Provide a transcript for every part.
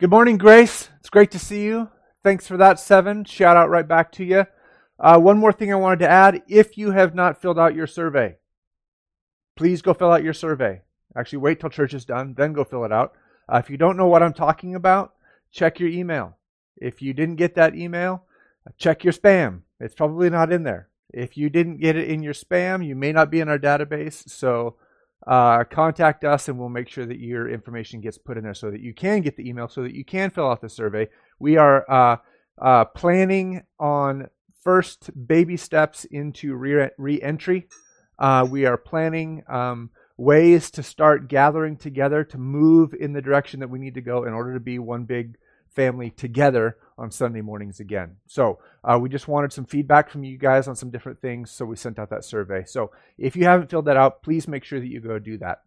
Good morning, Grace. It's great to see you. Thanks for that 7. Shout out right back to you. One more thing I wanted to add. If you have not filled out your survey, please go fill out your survey. Actually, wait till church is done, then go fill it out. If you don't know what I'm talking about, check your email. If you didn't get that email, check your spam. It's probably not in there. If you didn't get it in your spam, you may not be in our database. So contact us and we'll make sure that your information gets put in there so that you can get the email, so that you can fill out the survey. We are planning on first baby steps into re-entry. We are planning ways to start gathering together to move in the direction that we need to go in order to be one big family together on Sunday mornings again. So we just wanted some feedback from you guys on some different things, so we sent out that survey. So if you haven't filled that out, please make sure that you go do that.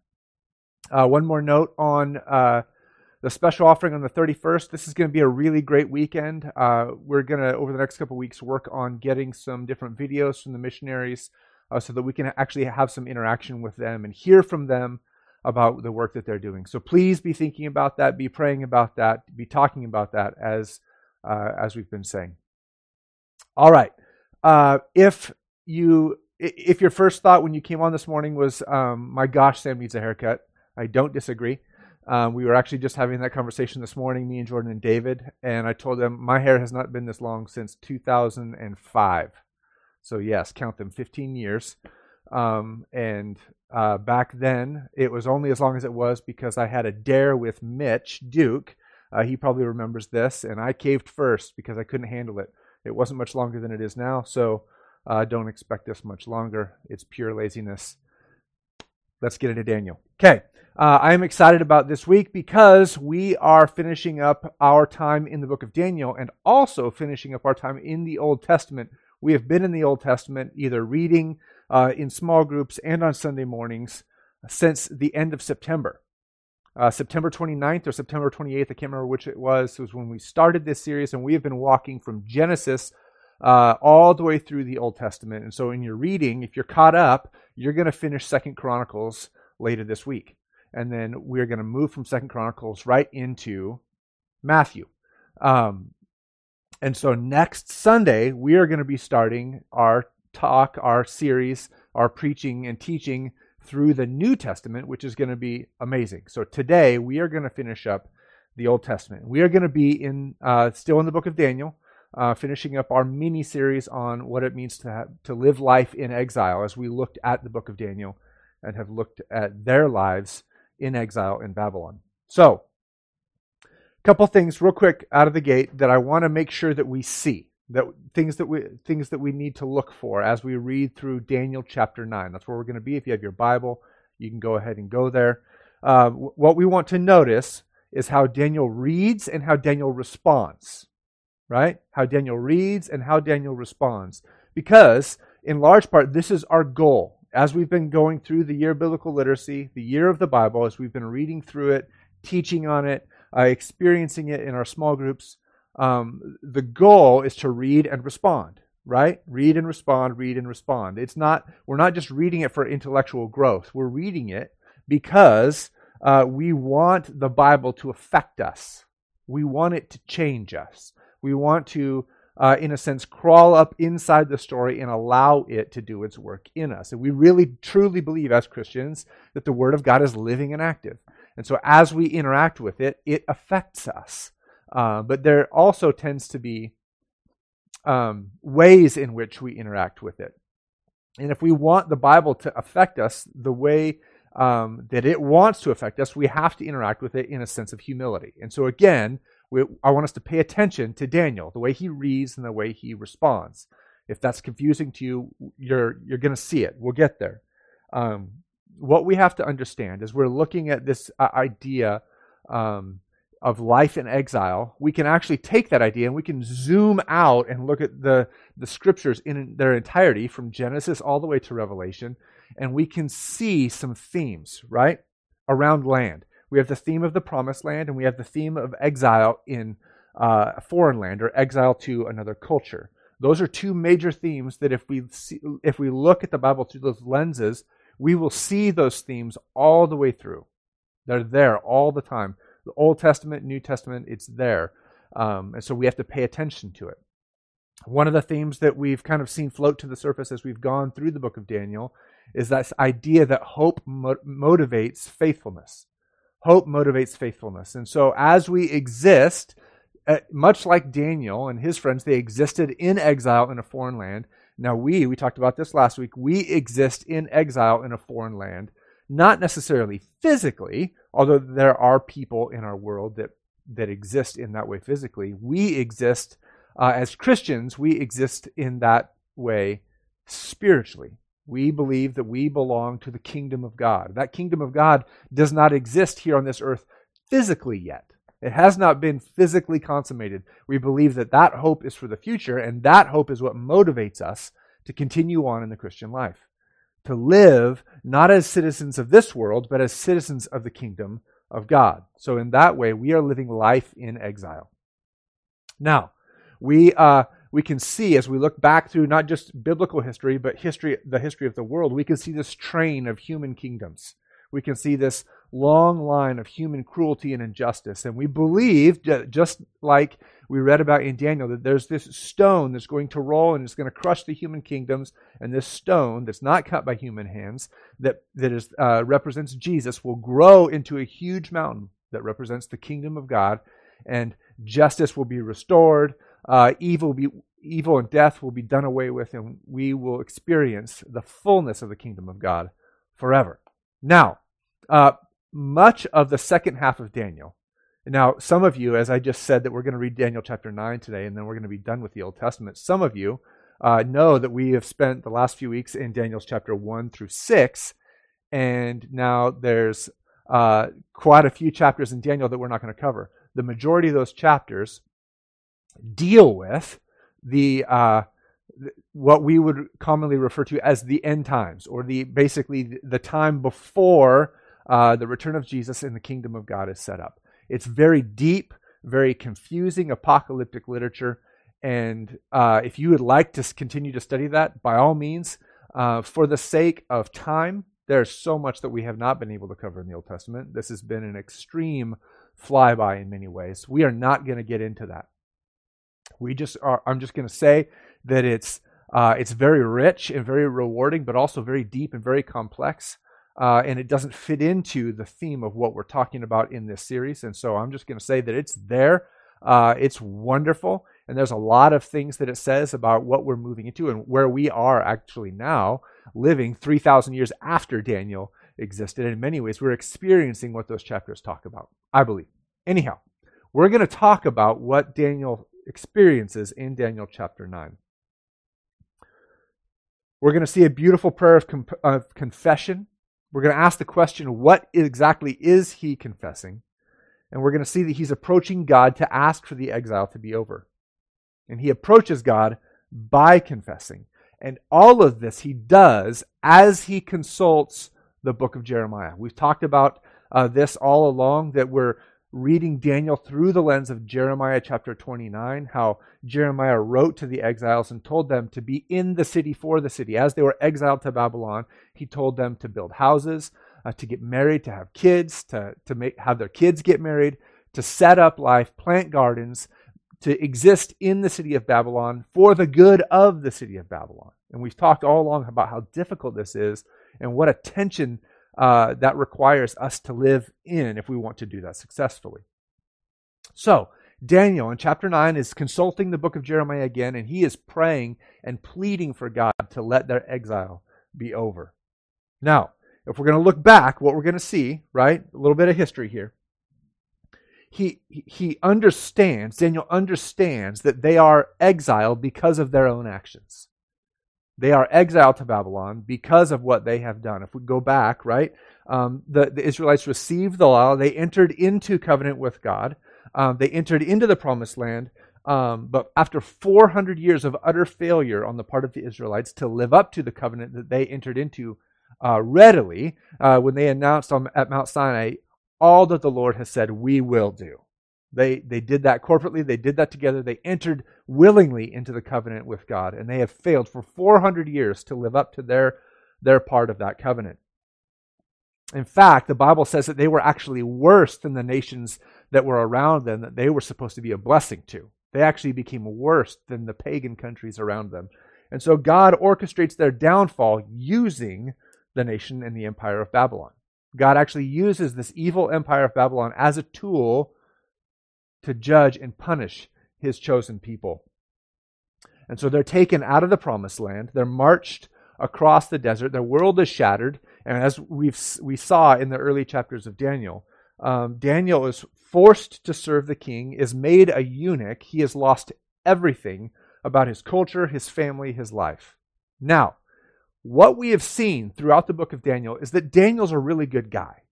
One more note on the special offering on the 31st. This is going to be a really great weekend. We're going to, over the next couple of weeks, work on getting some different videos from the missionaries so that we can actually have some interaction with them and hear from them about the work that they're doing. So please be thinking about that, be praying about that, be talking about that as we've been saying. All right. If your first thought when you came on this morning was, my gosh, Sam needs a haircut, I don't disagree. We were actually just having that conversation this morning, me and Jordan and David, and I told them my hair has not been this long since 2005. So yes, count them, 15 years. Back then, it was only as long as it was because I had a dare with Mitch Duke. He probably remembers this, and I caved first because I couldn't handle it. It wasn't much longer than it is now, so don't expect this much longer. It's pure laziness. Let's get into Daniel. Okay, I am excited about this week because we are finishing up our time in the book of Daniel and also finishing up our time in the Old Testament. We have been in the Old Testament either reading in small groups and on Sunday mornings since the end of September. September 29th or September 28th, I can't remember which it was when we started this series, and we have been walking from Genesis all the way through the Old Testament. And so in your reading, if you're caught up, you're going to finish 2 Chronicles later this week. And then we're going to move from 2 Chronicles right into Matthew. And so next Sunday, we are going to be starting our talk, our series, our preaching and teaching through the New Testament, which is going to be amazing. So today, we are going to finish up the Old Testament. We are going to be in still in the book of Daniel, finishing up our mini-series on what it means to live life in exile, as we looked at the book of Daniel and have looked at their lives in exile in Babylon. So, couple things real quick out of the gate that I want to make sure that we see, that things that we need to look for as we read through Daniel chapter 9. That's where we're going to be. If you have your Bible, you can go ahead and go there. What we want to notice is how Daniel reads and how Daniel responds, right? How Daniel reads and how Daniel responds, because in large part, this is our goal. As we've been going through the year of biblical literacy, the year of the Bible, as we've been reading through it, teaching on it, experiencing it in our small groups, the goal is to read and respond, right? Read and respond, read and respond. It's not, we're not just reading it for intellectual growth. We're reading it because we want the Bible to affect us. We want it to change us. We want to, in a sense, crawl up inside the story and allow it to do its work in us. And we really, truly believe as Christians that the Word of God is living and active. And so as we interact with it, it affects us. But there also tends to be ways in which we interact with it. And if we want the Bible to affect us the way that it wants to affect us, we have to interact with it in a sense of humility. And so again, I want us to pay attention to Daniel, the way he reads and the way he responds. If that's confusing to you, you're going to see it. We'll get there. What we have to understand is we're looking at this idea of life in exile. We can actually take that idea and we can zoom out and look at the scriptures in their entirety from Genesis all the way to Revelation, and we can see some themes, right, around land. We have the theme of the promised land, and we have the theme of exile in a foreign land, or exile to another culture. Those are two major themes that if we look at the Bible through those lenses, we will see those themes all the way through. They're there all the time. The Old Testament, New Testament, it's there. And so we have to pay attention to it. One of the themes that we've kind of seen float to the surface as we've gone through the book of Daniel is this idea that hope motivates faithfulness. Hope motivates faithfulness. And so as we exist, much like Daniel and his friends, they existed in exile in a foreign land. Now we talked about this last week, we exist in exile in a foreign land, not necessarily physically, although there are people in our world that exist in that way physically. We exist as Christians, we exist in that way spiritually. We believe that we belong to the kingdom of God. That kingdom of God does not exist here on this earth physically yet. It has not been physically consummated. We believe that hope is for the future, and that hope is what motivates us to continue on in the Christian life, to live not as citizens of this world, but as citizens of the kingdom of God. So in that way, we are living life in exile. Now, we can see as we look back through not just biblical history, but the history of the world, we can see this train of human kingdoms. We can see this long line of human cruelty and injustice. And we believe, just like we read about in Daniel, that there's this stone that's going to roll and it's going to crush the human kingdoms. And this stone that's not cut by human hands, that represents Jesus, will grow into a huge mountain that represents the kingdom of God. And justice will be restored. Evil and death will be done away with, and we will experience the fullness of the kingdom of God forever. Now, much of the second half of Daniel. Now, some of you, as I just said, that we're going to read Daniel chapter 9 today, and then we're going to be done with the Old Testament. Some of you know that we have spent the last few weeks in Daniel's chapter 1 through 6, and now there's quite a few chapters in Daniel that we're not going to cover. The majority of those chapters deal with what we would commonly refer to as the end times, or basically the time before the return of Jesus and the kingdom of God is set up. It's very deep, very confusing apocalyptic literature, and if you would like to continue to study that, by all means, for the sake of time, there's so much that we have not been able to cover in the Old Testament. This has been an extreme flyby in many ways. We are not going to get into that. I'm just going to say that it's very rich and very rewarding, but also very deep and very complex, and it doesn't fit into the theme of what we're talking about in this series. And so I'm just going to say that it's there. It's wonderful, and there's a lot of things that it says about what we're moving into and where we are actually now living 3,000 years after Daniel existed. And in many ways, we're experiencing what those chapters talk about, I believe. Anyhow, we're going to talk about what Daniel experiences in Daniel chapter 9. We're going to see a beautiful prayer of confession. We're going to ask the question, what exactly is he confessing? And we're going to see that he's approaching God to ask for the exile to be over. And he approaches God by confessing. And all of this he does as he consults the book of Jeremiah. We've talked about this all along, that we're reading Daniel through the lens of Jeremiah chapter 29, how Jeremiah wrote to the exiles and told them to be in the city for the city. As they were exiled to Babylon, he told them to build houses, to get married, to have kids, to have their kids get married, to set up life, plant gardens, to exist in the city of Babylon for the good of the city of Babylon. And we've talked all along about how difficult this is and what a tension that requires us to live in if we want to do that successfully. So Daniel in chapter 9 is consulting the book of Jeremiah again, and he is praying and pleading for God to let their exile be over. Now, if we're going to look back, what we're going to see, right, a little bit of history here. Daniel understands that they are exiled because of their own actions. They are exiled to Babylon because of what they have done. If we go back, right, the Israelites received the law. They entered into covenant with God. They entered into the promised land. But after 400 years of utter failure on the part of the Israelites to live up to the covenant that they entered into readily, when they announced at Mount Sinai, all that the Lord has said, we will do. They did that corporately. They did that together. They entered willingly into the covenant with God, and they have failed for 400 years to live up to their part of that covenant. In fact, the Bible says that they were actually worse than the nations that were around them that they were supposed to be a blessing to. They actually became worse than the pagan countries around them. And so God orchestrates their downfall using the nation and the empire of Babylon. God actually uses this evil empire of Babylon as a tool to judge and punish his chosen people. And so they're taken out of the promised land. They're marched across the desert. Their world is shattered. And as we saw in the early chapters of Daniel, Daniel is forced to serve the king, is made a eunuch. He has lost everything about his culture, his family, his life. Now, what we have seen throughout the book of Daniel is that Daniel's a really good guy.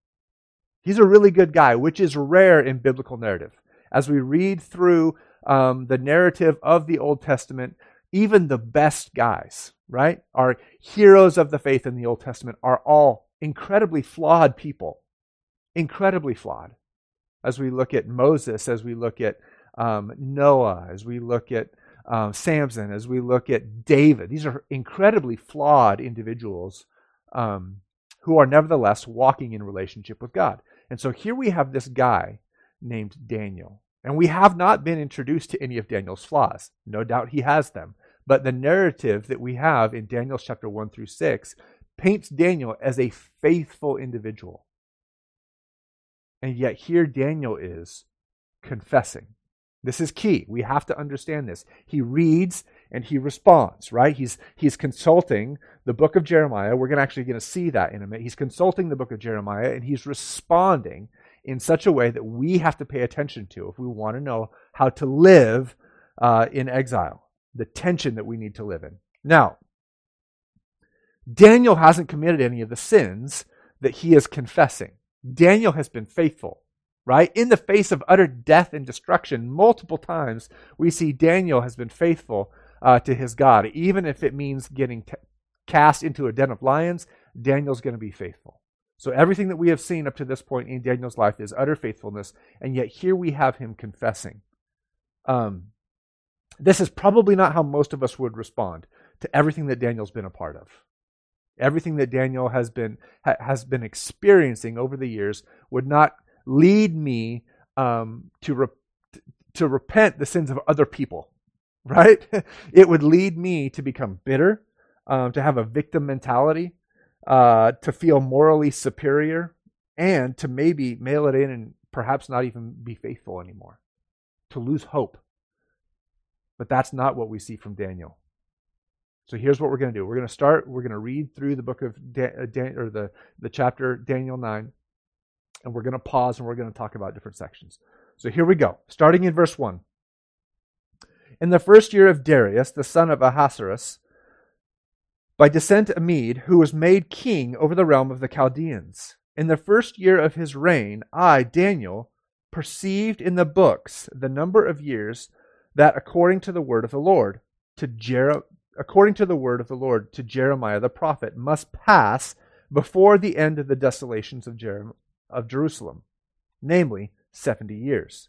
He's a really good guy, which is rare in biblical narrative. As we read through the narrative of the Old Testament, even the best guys, right, our heroes of the faith in the Old Testament are all incredibly flawed people, incredibly flawed. As we look at Moses, as we look at Noah, as we look at Samson, as we look at David, these are incredibly flawed individuals who are nevertheless walking in relationship with God. And so here we have this guy named Daniel. And we have not been introduced to any of Daniel's flaws. No doubt he has them. But the narrative that we have in Daniel chapter 1 through 6 paints Daniel as a faithful individual. And yet here Daniel is confessing. This is key. We have to understand this. He reads and he responds, right? He's consulting the book of Jeremiah. We're going to see that in a minute. He's consulting the book of Jeremiah and he's responding in such a way that we have to pay attention to if we want to know how to live in exile, the tension that we need to live in. Now, Daniel hasn't committed any of the sins that he is confessing. Daniel has been faithful, right? In the face of utter death and destruction, multiple times we see Daniel has been faithful to his God. Even if it means getting cast into a den of lions, Daniel's going to be faithful. So everything that we have seen up to this point in Daniel's life is utter faithfulness, and yet here we have him confessing. This is probably not how most of us would respond to everything that Daniel's been a part of. Everything that Daniel has been experiencing over the years would not lead me to repent the sins of other people, right? It would lead me to become bitter, to have a victim mentality, to feel morally superior, and to maybe mail it in and perhaps not even be faithful anymore, to lose hope. But that's not what we see from Daniel. So here's what we're going to do. We're going to start, we're going to read through the book of the chapter Daniel 9, and we're going to pause and we're going to talk about different sections. So here we go, starting in verse 1. In the first year of Darius, the son of Ahasuerus, by descent a Mede, who was made king over the realm of the Chaldeans. In the first year of his reign, I, Daniel, perceived in the books the number of years that according to the word of the Lord to Jeremiah the prophet must pass before the end of the desolations of Jerusalem, namely 70 years.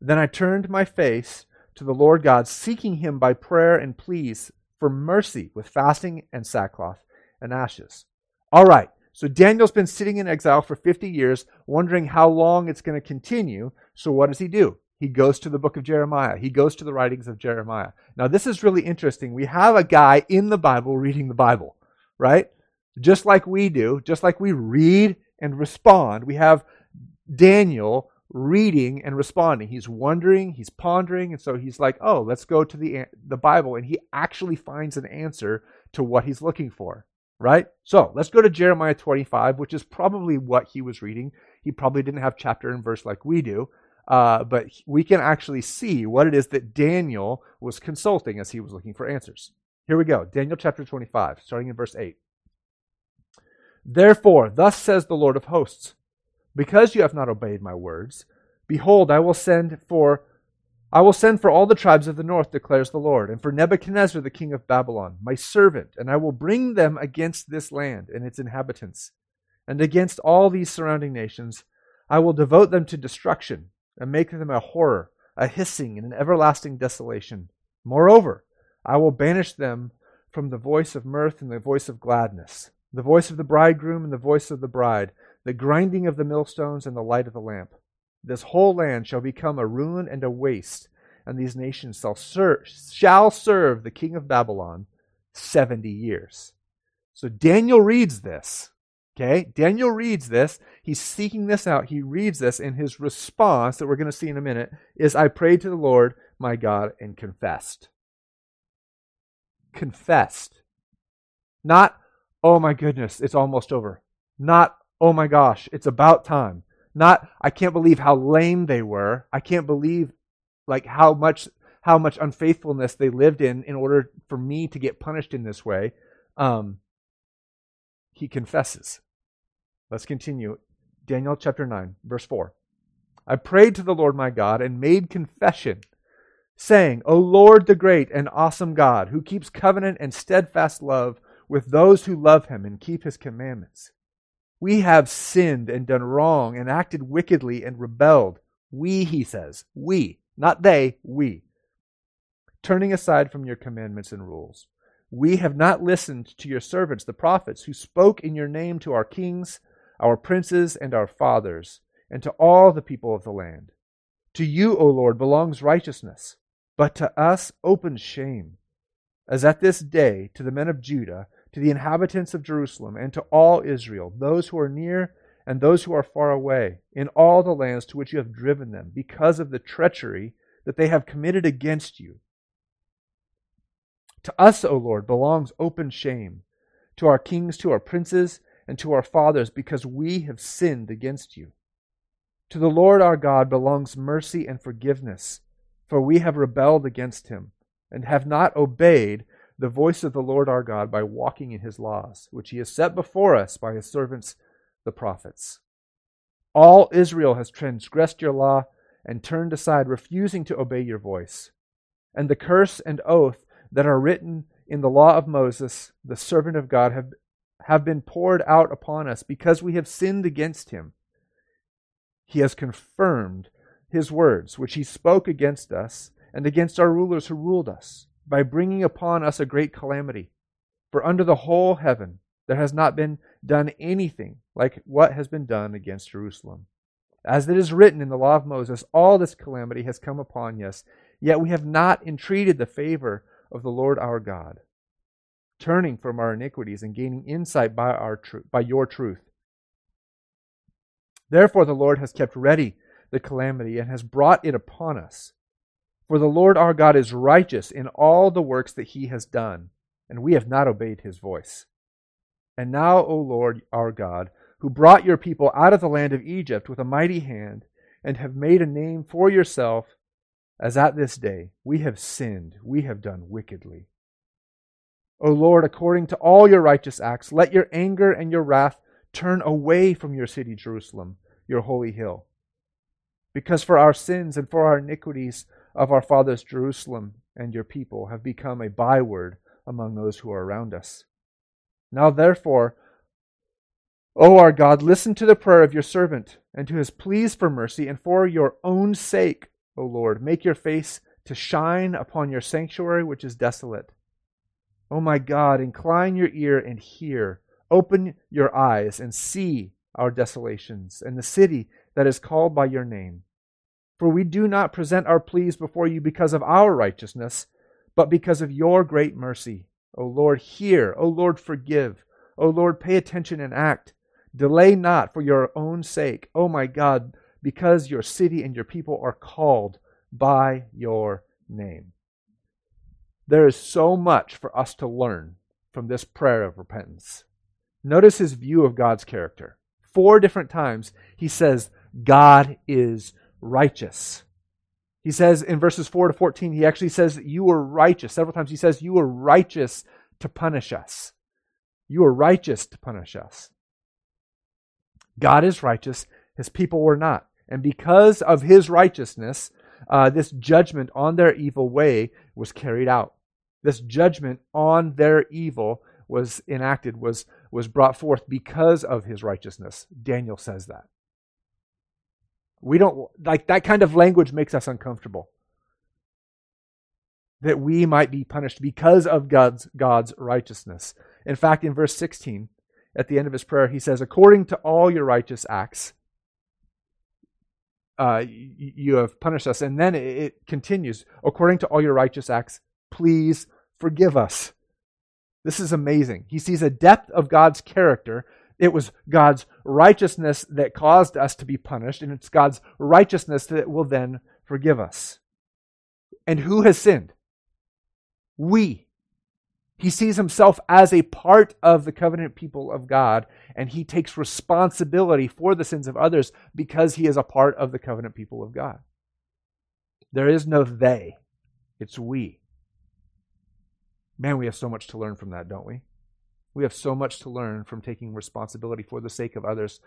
Then I turned my face to the Lord God, seeking him by prayer and pleas for mercy with fasting and sackcloth and ashes. All right, so Daniel's been sitting in exile for 50 years, wondering how long it's going to continue. So what does he do? He goes to the book of Jeremiah. He goes to the writings of Jeremiah. Now, this is really interesting. We have a guy in the Bible reading the Bible, right? Just like we do, just like we read and respond, we have Daniel reading and responding. He's wondering, he's pondering, and so he's like, oh, let's go to the Bible, and he actually finds an answer to what he's looking for, right? So let's go to Jeremiah 25, which is probably what he was reading. He probably didn't have chapter and verse like we do, but we can actually see what it is that Daniel was consulting as he was looking for answers. Here we go, Daniel chapter 25, starting in verse 8. Therefore, thus says the Lord of hosts, because you have not obeyed my words, behold, I will send for all the tribes of the north, declares the Lord, and for Nebuchadnezzar the king of Babylon, my servant, and I will bring them against this land and its inhabitants, and against all these surrounding nations. I will devote them to destruction, and make them a horror, a hissing, and an everlasting desolation. Moreover, I will banish them from the voice of mirth and the voice of gladness, the voice of the bridegroom and the voice of the bride, the grinding of the millstones and the light of the lamp. This whole land shall become a ruin and a waste, and these nations shall serve the king of Babylon 70 years. So Daniel reads this. Okay, Daniel reads this. He's seeking this out. He reads this, and his response that we're going to see in a minute is, I prayed to the Lord my God and confessed. Confessed. Not, oh my goodness, it's almost over. Not, oh my gosh, it's about time. Not, I can't believe how lame they were. I can't believe like how much unfaithfulness they lived in order for me to get punished in this way. He confesses. Let's continue. Daniel chapter 9, verse 4. I prayed to the Lord my God and made confession, saying, O Lord, the great and awesome God, who keeps covenant and steadfast love with those who love him and keep his commandments. We have sinned and done wrong and acted wickedly and rebelled. We, he says, we, not they, we. Turning aside from your commandments and rules. We have not listened to your servants, the prophets, who spoke in your name to our kings, our princes, and our fathers, and to all the people of the land. To you, O Lord, belongs righteousness, but to us open shame, as at this day to the men of Judah, to the inhabitants of Jerusalem, and to all Israel, those who are near and those who are far away, in all the lands to which you have driven them, because of the treachery that they have committed against you. To us, O Lord, belongs open shame, to our kings, to our princes, and to our fathers, because we have sinned against you. To the Lord our God belongs mercy and forgiveness, for we have rebelled against him, and have not obeyed the voice of the Lord our God by walking in his laws, which he has set before us by his servants, the prophets. All Israel has transgressed your law and turned aside, refusing to obey your voice. And the curse and oath that are written in the law of Moses, the servant of God, have been poured out upon us because we have sinned against him. He has confirmed his words, which he spoke against us and against our rulers who ruled us, by bringing upon us a great calamity. For under the whole heaven there has not been done anything like what has been done against Jerusalem. As it is written in the law of Moses, all this calamity has come upon us, yet we have not entreated the favor of the Lord our God, turning from our iniquities and gaining insight by your truth. Therefore the Lord has kept ready the calamity and has brought it upon us. For the Lord our God is righteous in all the works that he has done, and we have not obeyed his voice. And now, O Lord our God, who brought your people out of the land of Egypt with a mighty hand, and have made a name for yourself, as at this day, we have sinned, we have done wickedly. O Lord, according to all your righteous acts, let your anger and your wrath turn away from your city, Jerusalem, your holy hill. Because for our sins and for our iniquities of our fathers, Jerusalem and your people have become a byword among those who are around us. Now therefore, O our God, listen to the prayer of your servant and to his pleas for mercy, and for your own sake, O Lord, make your face to shine upon your sanctuary, which is desolate. O my God, incline your ear and hear. Open your eyes and see our desolations and the city that is called by your name. For we do not present our pleas before you because of our righteousness, but because of your great mercy. O Lord, hear. O Lord, forgive. O Lord, pay attention and act. Delay not for your own sake, O my God, because your city and your people are called by your name. There is so much for us to learn from this prayer of repentance. Notice his view of God's character. 4 different times he says, God is righteous. He says in verses 4 to 14, he actually says that you were righteous. Several times he says, you were righteous to punish us. You were righteous to punish us. God is righteous. His people were not. And because of his righteousness, this judgment on their evil way was carried out. This judgment on their evil was enacted, was brought forth because of his righteousness. Daniel says that. We don't like that kind of language, makes us uncomfortable. That we might be punished because of God's righteousness. In fact, in verse 16, at the end of his prayer, he says, according to all your righteous acts, you have punished us. And then it continues, according to all your righteous acts, please forgive us. This is amazing. He sees a depth of God's character. It was God's righteousness that caused us to be punished, and it's God's righteousness that will then forgive us. And who has sinned? We. He sees himself as a part of the covenant people of God, and he takes responsibility for the sins of others because he is a part of the covenant people of God. There is no they. It's we. Man, we have so much to learn from that, don't we? We have so much to learn from taking responsibility for the sake of others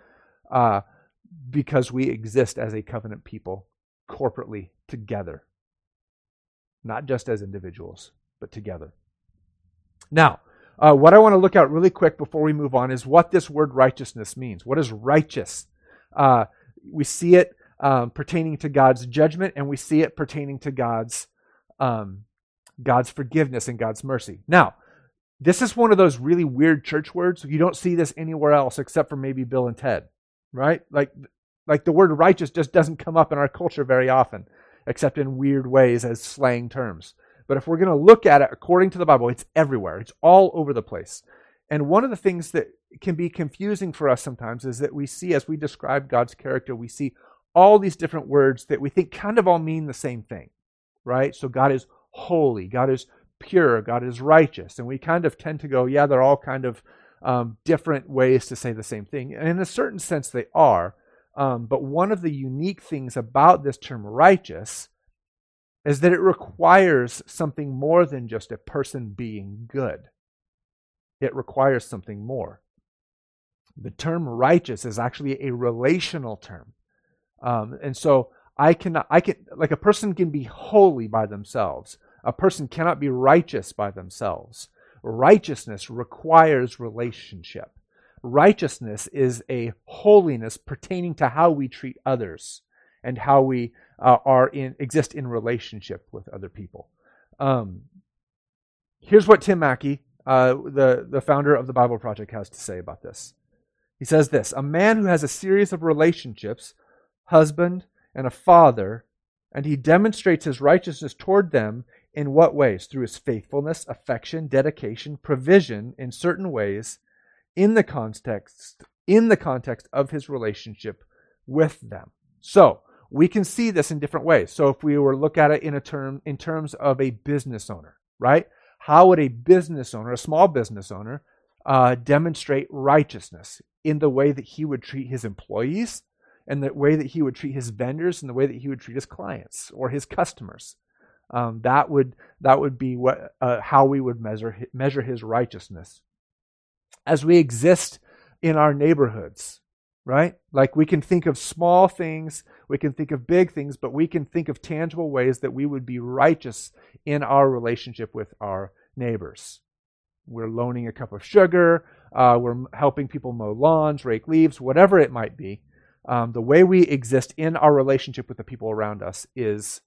because we exist as a covenant people corporately together. Not just as individuals, but together. Now, what I want to look at really quick before we move on is what this word righteousness means. What is righteous? We see it pertaining to God's judgment, and we see it pertaining to God's forgiveness and God's mercy. Now, this is one of those really weird church words. You don't see this anywhere else except for maybe Bill and Ted, right? Like the word righteous just doesn't come up in our culture very often, except in weird ways as slang terms. But if we're going to look at it according to the Bible, it's everywhere. It's all over the place. And one of the things that can be confusing for us sometimes is that we see, as we describe God's character, we see all these different words that we think kind of all mean the same thing, right? So God is holy, God is pure, God is righteous. And we kind of tend to go, yeah, they're all kind of different ways to say the same thing. And in a certain sense, they are. But one of the unique things about this term righteous is that it requires something more than just a person being good. It requires something more. The term righteous is actually a relational term. And so like a person can be holy by themselves. A person cannot be righteous by themselves. Righteousness requires relationship. Righteousness is a holiness pertaining to how we treat others and how we exist in relationship with other people. Here's what Tim Mackie, the founder of the Bible Project, has to say about this. He says this: a man who has a series of relationships, husband and a father, and he demonstrates his righteousness toward them in what ways? Through his faithfulness, affection, dedication, provision in certain ways, in the context of his relationship with them. So we can see this in different ways. So if we were to look at it in terms of a business owner, right? How would a business owner, a small business owner, demonstrate righteousness in the way that he would treat his employees, and the way that he would treat his vendors, and the way that he would treat his clients or his customers? That would be what how we would measure his righteousness. As we exist in our neighborhoods, right? Like we can think of small things, we can think of big things, but we can think of tangible ways that we would be righteous in our relationship with our neighbors. We're loaning a cup of sugar, we're helping people mow lawns, rake leaves, whatever it might be. The way we exist in our relationship with the people around us is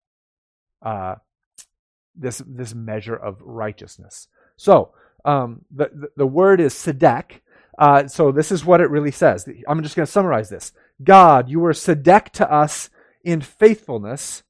this measure of righteousness. So, the word is tzedek. So this is what it really says. I'm just going to summarize this. God, you were tzedek to us in faithfulness.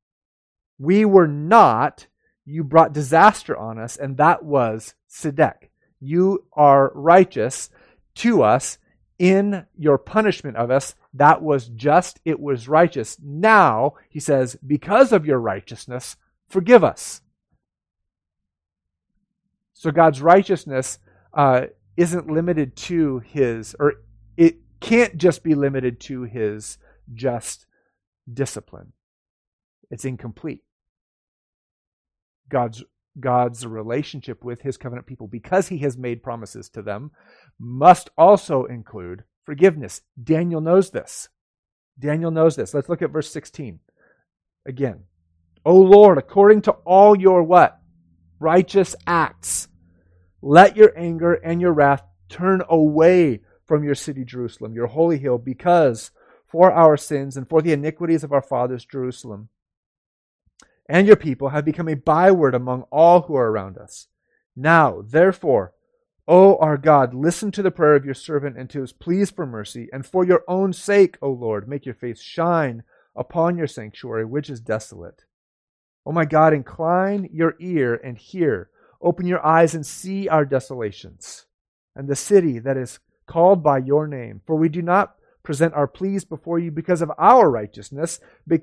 We were not. You brought disaster on us, and that was tzedek. You are righteous to us in your punishment of us. That was just. It was righteous. Now, he says, because of your righteousness, forgive us. So God's righteousness isn't limited to his, or it can't just be limited to his just discipline. It's incomplete. God's relationship with his covenant people, because he has made promises to them, must also include forgiveness. Daniel knows this. Let's look at verse 16 again. O Lord, according to all your what? Righteous acts. Let your anger and your wrath turn away from your city, Jerusalem, your holy hill, because for our sins and for the iniquities of our fathers, Jerusalem and your people have become a byword among all who are around us. Now, therefore, O our God, listen to the prayer of your servant and to his pleas for mercy, and for your own sake, O Lord, make your face shine upon your sanctuary, which is desolate. O my God, incline your ear and hear. Open your eyes and see our desolations, and the city that is called by your name. For we do not present our pleas before you because of our righteousness,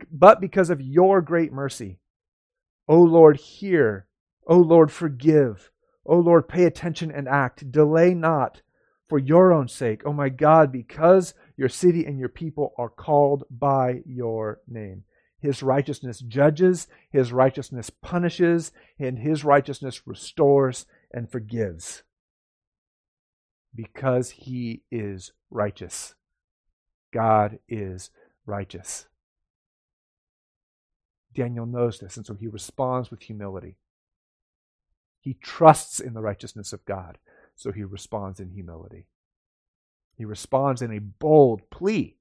but because of your great mercy. O Lord, hear. O Lord, forgive. O Lord, pay attention and act. Delay not for your own sake, O my God, because your city and your people are called by your name. His righteousness judges, his righteousness punishes, and his righteousness restores and forgives. Because he is righteous. God is righteous. Daniel knows this, and so he responds with humility. He trusts in the righteousness of God, so he responds in humility. He responds in a bold plea.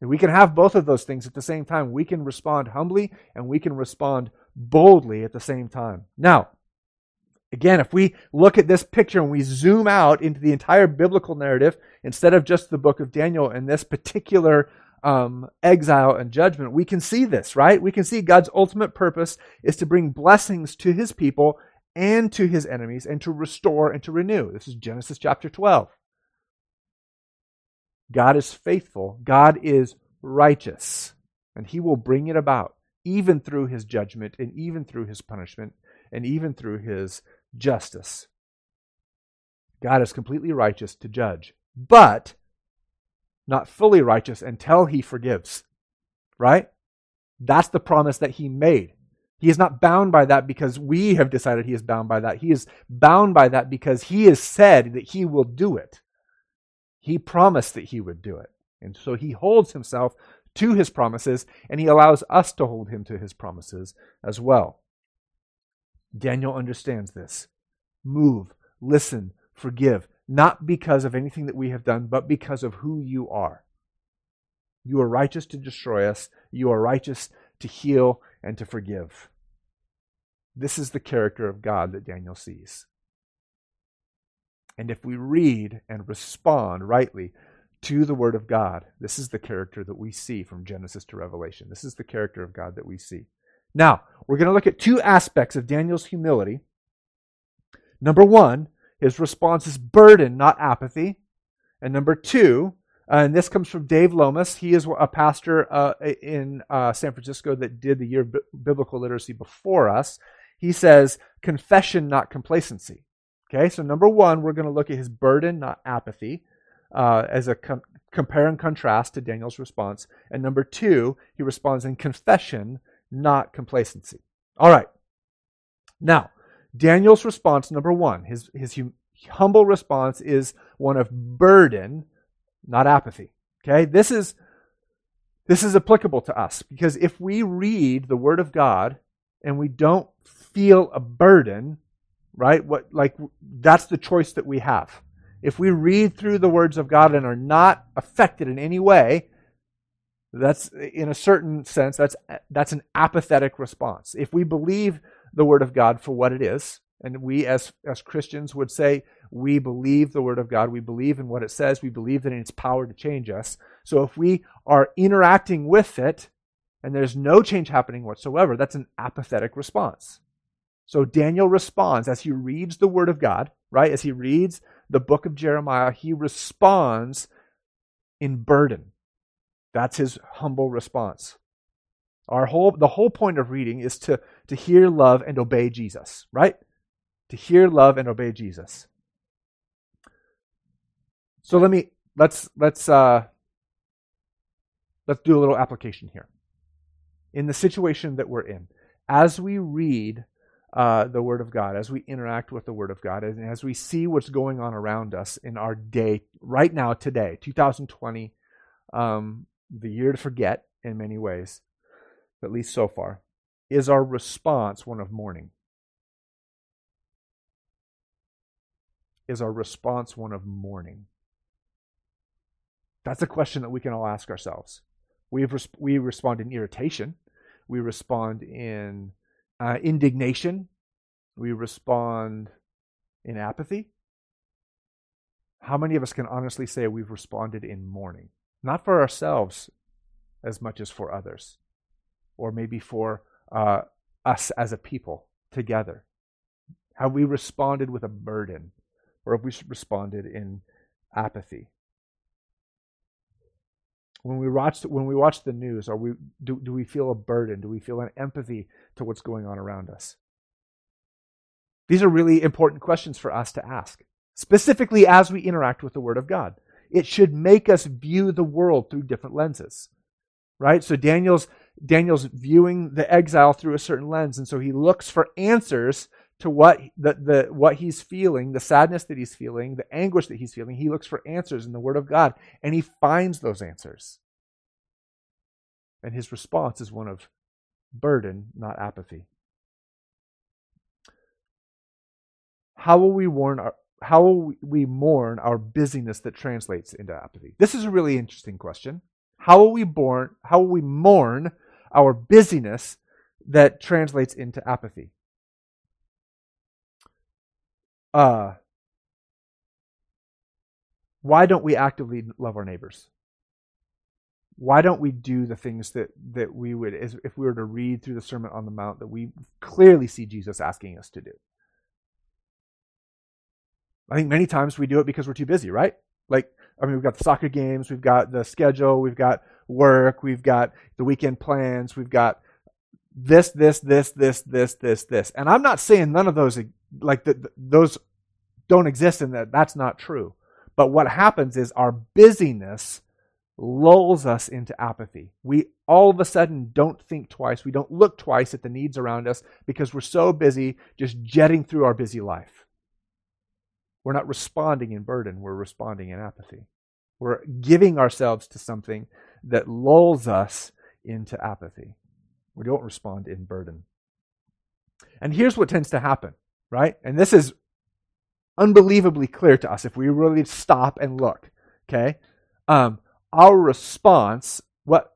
And we can have both of those things at the same time. We can respond humbly, and we can respond boldly at the same time. Now, again, if we look at this picture and we zoom out into the entire biblical narrative, instead of just the book of Daniel and this particular exile and judgment, we can see this, right? We can see God's ultimate purpose is to bring blessings to his people and to his enemies, and to restore and to renew. This is Genesis chapter 12. God is faithful. God is righteous. And he will bring it about, even through his judgment, and even through his punishment, and even through his justice. God is completely righteous to judge, but not fully righteous until he forgives. Right? That's the promise that he made. He is not bound by that because we have decided he is bound by that. He is bound by that because he has said that he will do it. He promised that he would do it. And so he holds himself to his promises, and he allows us to hold him to his promises as well. Daniel understands this. Move, listen, forgive, not because of anything that we have done, but because of who you are. You are righteous to destroy us. You are righteous to heal and to forgive. This is the character of God that Daniel sees. And if we read and respond rightly to the Word of God, this is the character that we see from Genesis to Revelation. This is the character of God that we see. Now, we're going to look at two aspects of Daniel's humility. Number one, his response is burden, not apathy. And number two, and this comes from Dave Lomas. He is a pastor in San Francisco that did the year of biblical literacy before us. He says, confession, not complacency. Okay, so number one, we're going to look at his burden, not apathy, as a compare and contrast to Daniel's response. And number two, he responds in confession, not complacency. All right. Now, Daniel's response, number one, his humble response is one of burden, not apathy. Okay, this is applicable to us because if we read the Word of God and we don't feel a burden, right? That's the choice that we have. If we read through the words of God and are not affected in any way, that's in a certain sense that's an apathetic response. If we believe the Word of God for what it is, and we as Christians would say, we believe the Word of God, we believe in what it says, we believe in its power to change us. So if we are interacting with it and there's no change happening whatsoever, that's an apathetic response. So Daniel responds as he reads the Word of God, right? As he reads the book of Jeremiah, he responds in burden. That's his humble response. The whole point of reading is to hear, love, and obey Jesus, right? To hear, love, and obey Jesus. So let's do a little application here. In the situation that we're in, as we read the Word of God, as we interact with the Word of God, and as we see what's going on around us in our day, right now, today, 2020, the year to forget in many ways, at least so far, is our response one of mourning? Is our response one of mourning? That's a question that we can all ask ourselves. We respond in irritation. We respond in indignation. We respond in apathy. How many of us can honestly say we've responded in mourning? Not for ourselves as much as for others, or maybe for us as a people together. Have we responded with a burden, or have we responded in apathy? When we watch the news, do we feel a burden? Do we feel an empathy to what's going on around us? These are really important questions for us to ask, specifically as we interact with the Word of God. It should make us view the world through different lenses, right? So Daniel's viewing the exile through a certain lens, and so he looks for answers to what he's feeling, the sadness that he's feeling, the anguish that he's feeling. He looks for answers in the Word of God, and he finds those answers. And his response is one of burden, not apathy. How will we mourn our busyness that translates into apathy? This is a really interesting question. How will we mourn our busyness that translates into apathy? Why don't we actively love our neighbors? Why don't we do the things that we would, if we were to read through the Sermon on the Mount, that we clearly see Jesus asking us to do? I think many times we do it because we're too busy, right? We've got the soccer games, we've got the schedule, we've got work, we've got the weekend plans, we've got this. And I'm not saying none of those, those don't exist and that's not true. But what happens is our busyness lulls us into apathy. We all of a sudden don't think twice. We don't look twice at the needs around us because we're so busy just jetting through our busy life. We're not responding in burden. We're responding in apathy. We're giving ourselves to something that lulls us into apathy. We don't respond in burden. And here's what tends to happen, right? And this is unbelievably clear to us if we really stop and look, okay? Our response, what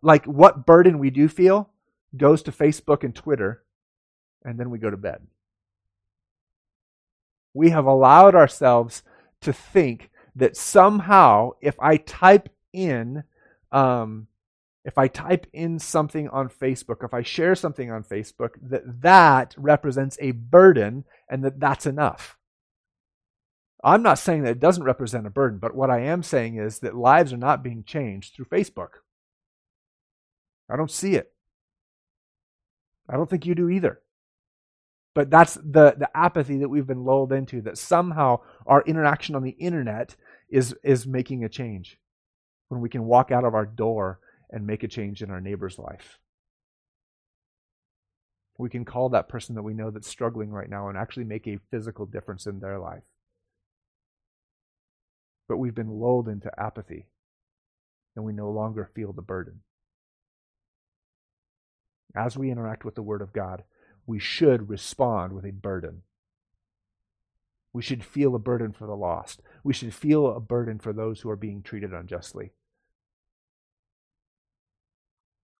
burden we do feel, goes to Facebook and Twitter, and then we go to bed. We have allowed ourselves to think that somehow, if I type in something on Facebook, if I share something on Facebook, that represents a burden and that's enough. I'm not saying that it doesn't represent a burden, but what I am saying is that lives are not being changed through Facebook. I don't see it. I don't think you do either. But that's the apathy that we've been lulled into, that somehow our interaction on the internet is making a change, when we can walk out of our door and make a change in our neighbor's life. We can call that person that we know that's struggling right now and actually make a physical difference in their life. But we've been lulled into apathy, and we no longer feel the burden. As we interact with the Word of God, we should respond with a burden. We should feel a burden for the lost. We should feel a burden for those who are being treated unjustly.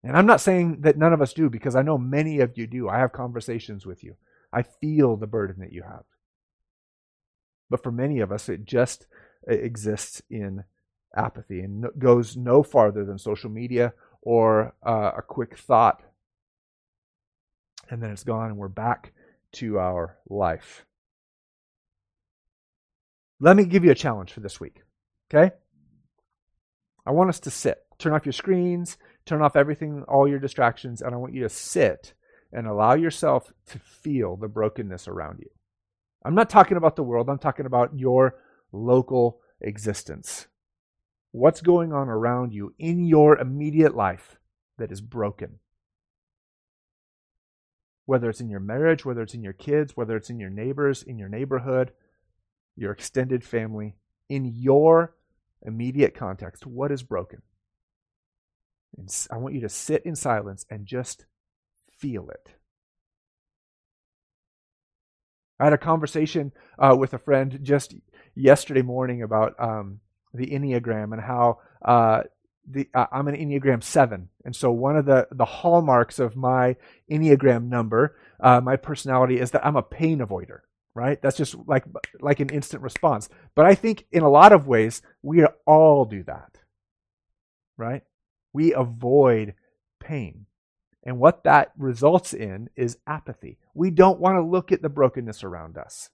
And I'm not saying that none of us do, because I know many of you do. I have conversations with you. I feel the burden that you have. But for many of us, it just exists in apathy and goes no farther than social media or a quick thought. And then it's gone, and we're back to our life. Let me give you a challenge for this week, okay? I want us to sit. Turn off your screens, turn off everything, all your distractions, and I want you to sit and allow yourself to feel the brokenness around you. I'm not talking about the world. I'm talking about your local existence. What's going on around you in your immediate life that is broken? Whether it's in your marriage, whether it's in your kids, whether it's in your neighbors, in your neighborhood, your extended family, in your immediate context, what is broken? And I want you to sit in silence and just feel it. I had a conversation with a friend just yesterday morning about the Enneagram and how I'm an Enneagram 7, and so one of the hallmarks of my Enneagram number, my personality, is that I'm a pain avoider, right? That's just like an instant response. But I think in a lot of ways, we all do that, right? We avoid pain. And what that results in is apathy. We don't want to look at the brokenness around us.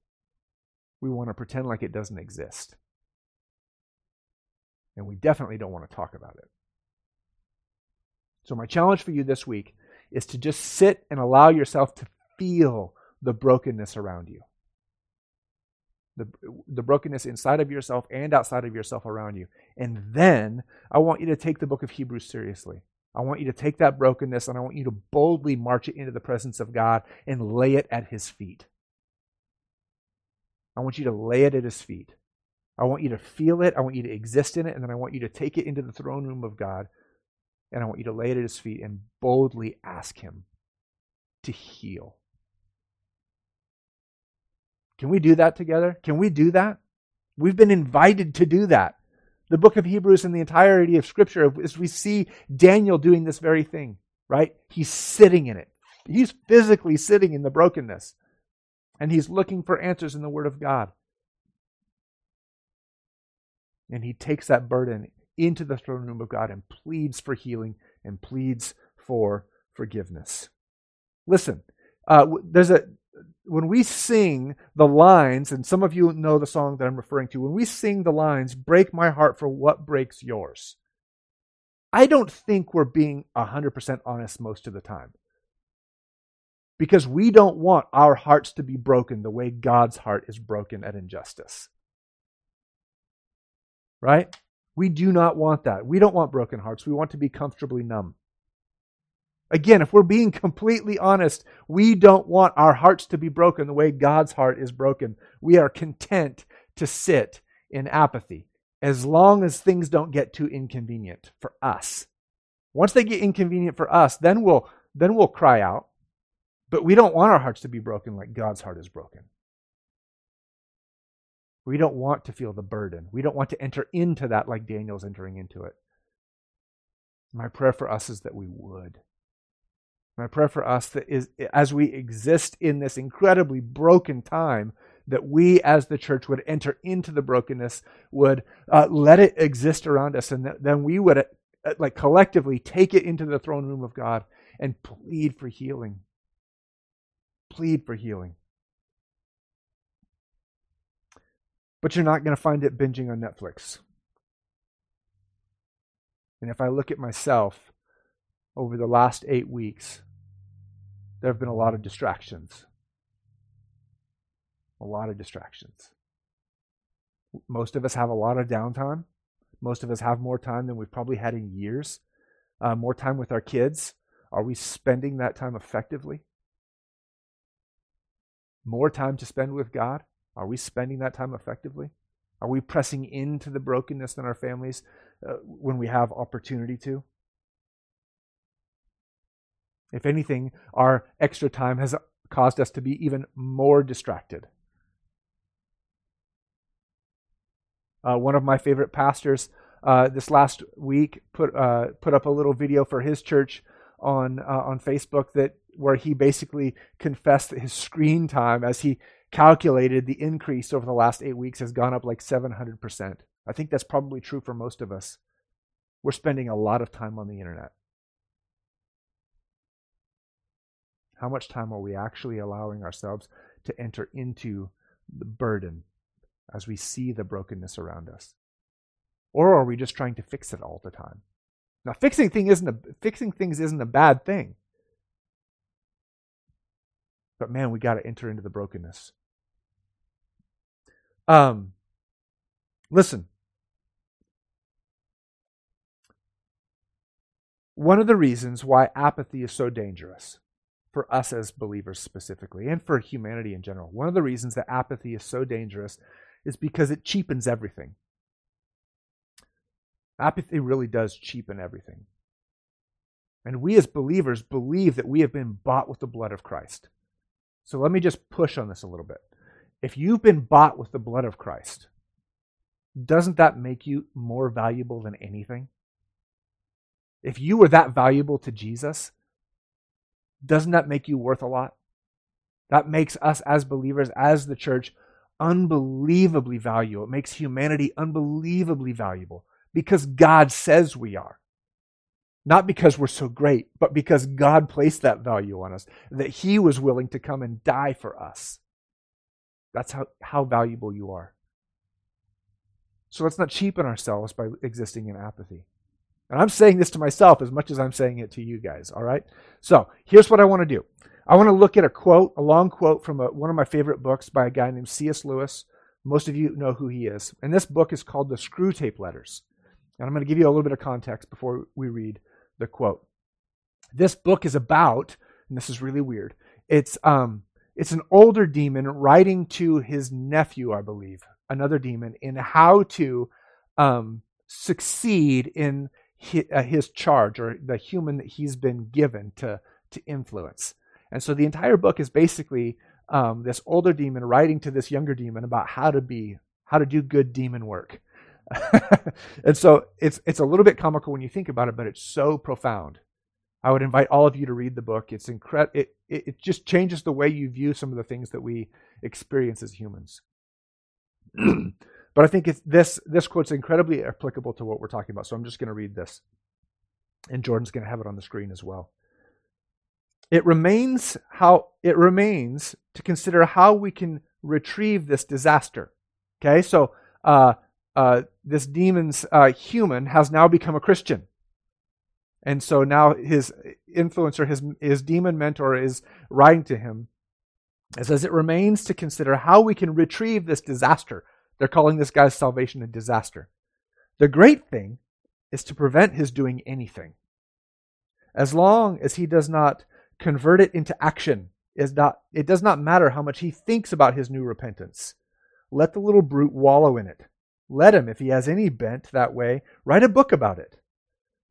We want to pretend like it doesn't exist. And we definitely don't want to talk about it. So my challenge for you this week is to just sit and allow yourself to feel the brokenness around you. The brokenness inside of yourself and outside of yourself around you. And then I want you to take the book of Hebrews seriously. I want you to take that brokenness and I want you to boldly march it into the presence of God and lay it at His feet. I want you to lay it at His feet. I want you to feel it. I want you to exist in it. And then I want you to take it into the throne room of God. And I want you to lay it at His feet and boldly ask Him to heal. Can we do that together? Can we do that? We've been invited to do that. The book of Hebrews and the entirety of Scripture, as we see Daniel doing this very thing, right? He's sitting in it. He's physically sitting in the brokenness. And he's looking for answers in the Word of God. And he takes that burden into the throne room of God and pleads for healing and pleads for forgiveness. Listen, when we sing the lines, and some of you know the song that I'm referring to, when we sing the lines, break my heart for what breaks yours, I don't think we're being 100% honest most of the time. Because we don't want our hearts to be broken the way God's heart is broken at injustice. Right? We do not want that. We don't want broken hearts. We want to be comfortably numb. Again, if we're being completely honest, we don't want our hearts to be broken the way God's heart is broken. We are content to sit in apathy as long as things don't get too inconvenient for us. Once they get inconvenient for us, then we'll cry out. But we don't want our hearts to be broken like God's heart is broken. We don't want to feel the burden. We don't want to enter into that like Daniel's entering into it. My prayer for us is that we would. My prayer for us that is, as we exist in this incredibly broken time, that we as the church would enter into the brokenness, would let it exist around us, and then we would like collectively take it into the throne room of God and plead for healing. Plead for healing. But you're not going to find it binging on Netflix. And if I look at myself over the last 8 weeks, there have been a lot of distractions. A lot of distractions. Most of us have a lot of downtime. Most of us have more time than we've probably had in years. More time with our kids. Are we spending that time effectively? More time to spend with God. Are we spending that time effectively? Are we pressing into the brokenness in our families when we have opportunity to? If anything, our extra time has caused us to be even more distracted. One of my favorite pastors this last week put up a little video for his church on Facebook where he basically confessed that his screen time, as he calculated the increase over the last 8 weeks, has gone up like 700%. I think that's probably true for most of us. We're spending a lot of time on the internet. How much time are we actually allowing ourselves to enter into the burden as we see the brokenness around us? Or are we just trying to fix it all the time? Now, fixing things isn't a bad thing. But man, we got to enter into the brokenness. Listen. One of the reasons why apathy is so dangerous, for us as believers specifically, and for humanity in general, one of the reasons that apathy is so dangerous is because it cheapens everything. Apathy really does cheapen everything. And we as believers believe that we have been bought with the blood of Christ. So let me just push on this a little bit. If you've been bought with the blood of Christ, doesn't that make you more valuable than anything? If you were that valuable to Jesus, doesn't that make you worth a lot? That makes us as believers, as the church, unbelievably valuable. It makes humanity unbelievably valuable because God says we are. Not because we're so great, but because God placed that value on us, that He was willing to come and die for us. That's how valuable you are. So let's not cheapen ourselves by existing in apathy. And I'm saying this to myself as much as I'm saying it to you guys, all right? So here's what I want to do. I want to look at a quote, a long quote from one of my favorite books by a guy named C.S. Lewis. Most of you know who he is. And this book is called The Screwtape Letters. And I'm going to give you a little bit of context before we read the quote. This book is about, and this is really weird, it's an older demon writing to his nephew, I believe, another demon, in how to succeed in his charge, or the human that he's been given to influence. And so the entire book is basically this older demon writing to this younger demon about how to do good demon work. And so it's a little bit comical when you think about it, but it's so profound. I would invite all of you to read the book. It's incredible. It just changes the way you view some of the things that we experience as humans. But I think this quote's incredibly applicable to what we're talking about. So I'm just going to read this. And Jordan's going to have it on the screen as well. It remains to consider how we can retrieve this disaster. Okay, so this demon's human has now become a Christian. And so now his influencer, his demon mentor is writing to him. It says, it remains to consider how we can retrieve this disaster. They're calling this guy's salvation a disaster. The great thing is to prevent his doing anything. As long as he does not convert it into action, it does not matter how much he thinks about his new repentance. Let the little brute wallow in it. Let him, if he has any bent that way, write a book about it.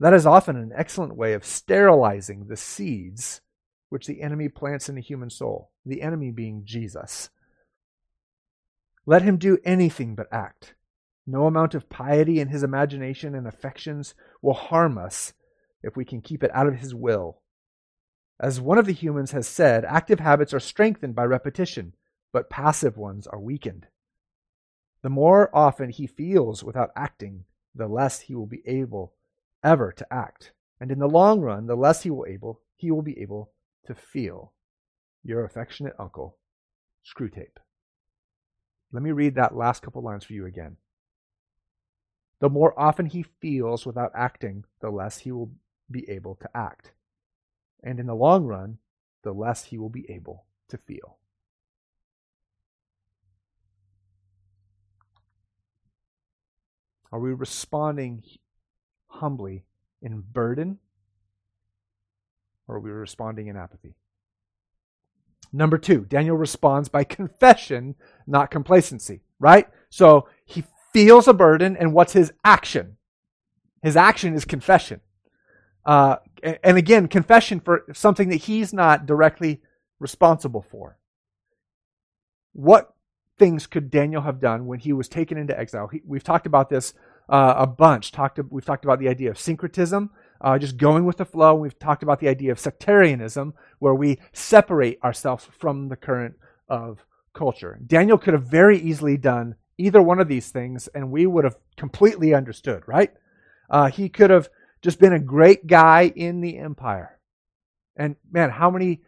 That is often an excellent way of sterilizing the seeds which the enemy plants in the human soul, the enemy being Jesus. Let him do anything but act. No amount of piety in his imagination and affections will harm us if we can keep it out of his will. As one of the humans has said, active habits are strengthened by repetition, but passive ones are weakened. The more often he feels without acting, the less he will be able ever to act, and in the long run, the less he will be able to feel. Your affectionate uncle, Screwtape. Let me read that last couple lines for you again. The more often he feels without acting, the less he will be able to act, and in the long run, the less he will be able to feel. Are we responding humbly in burden, or are we responding in apathy? Number two, Daniel responds by confession, not complacency, right? So he feels a burden, and what's his action? His action is confession. And again, confession for something that he's not directly responsible for. What things could Daniel have done when he was taken into exile? We've talked about this a bunch. We've talked about the idea of syncretism, just going with the flow. We've talked about the idea of sectarianism, where we separate ourselves from the current of culture. Daniel could have very easily done either one of these things, and we would have completely understood, right? He could have just been a great guy in the empire. And man, how many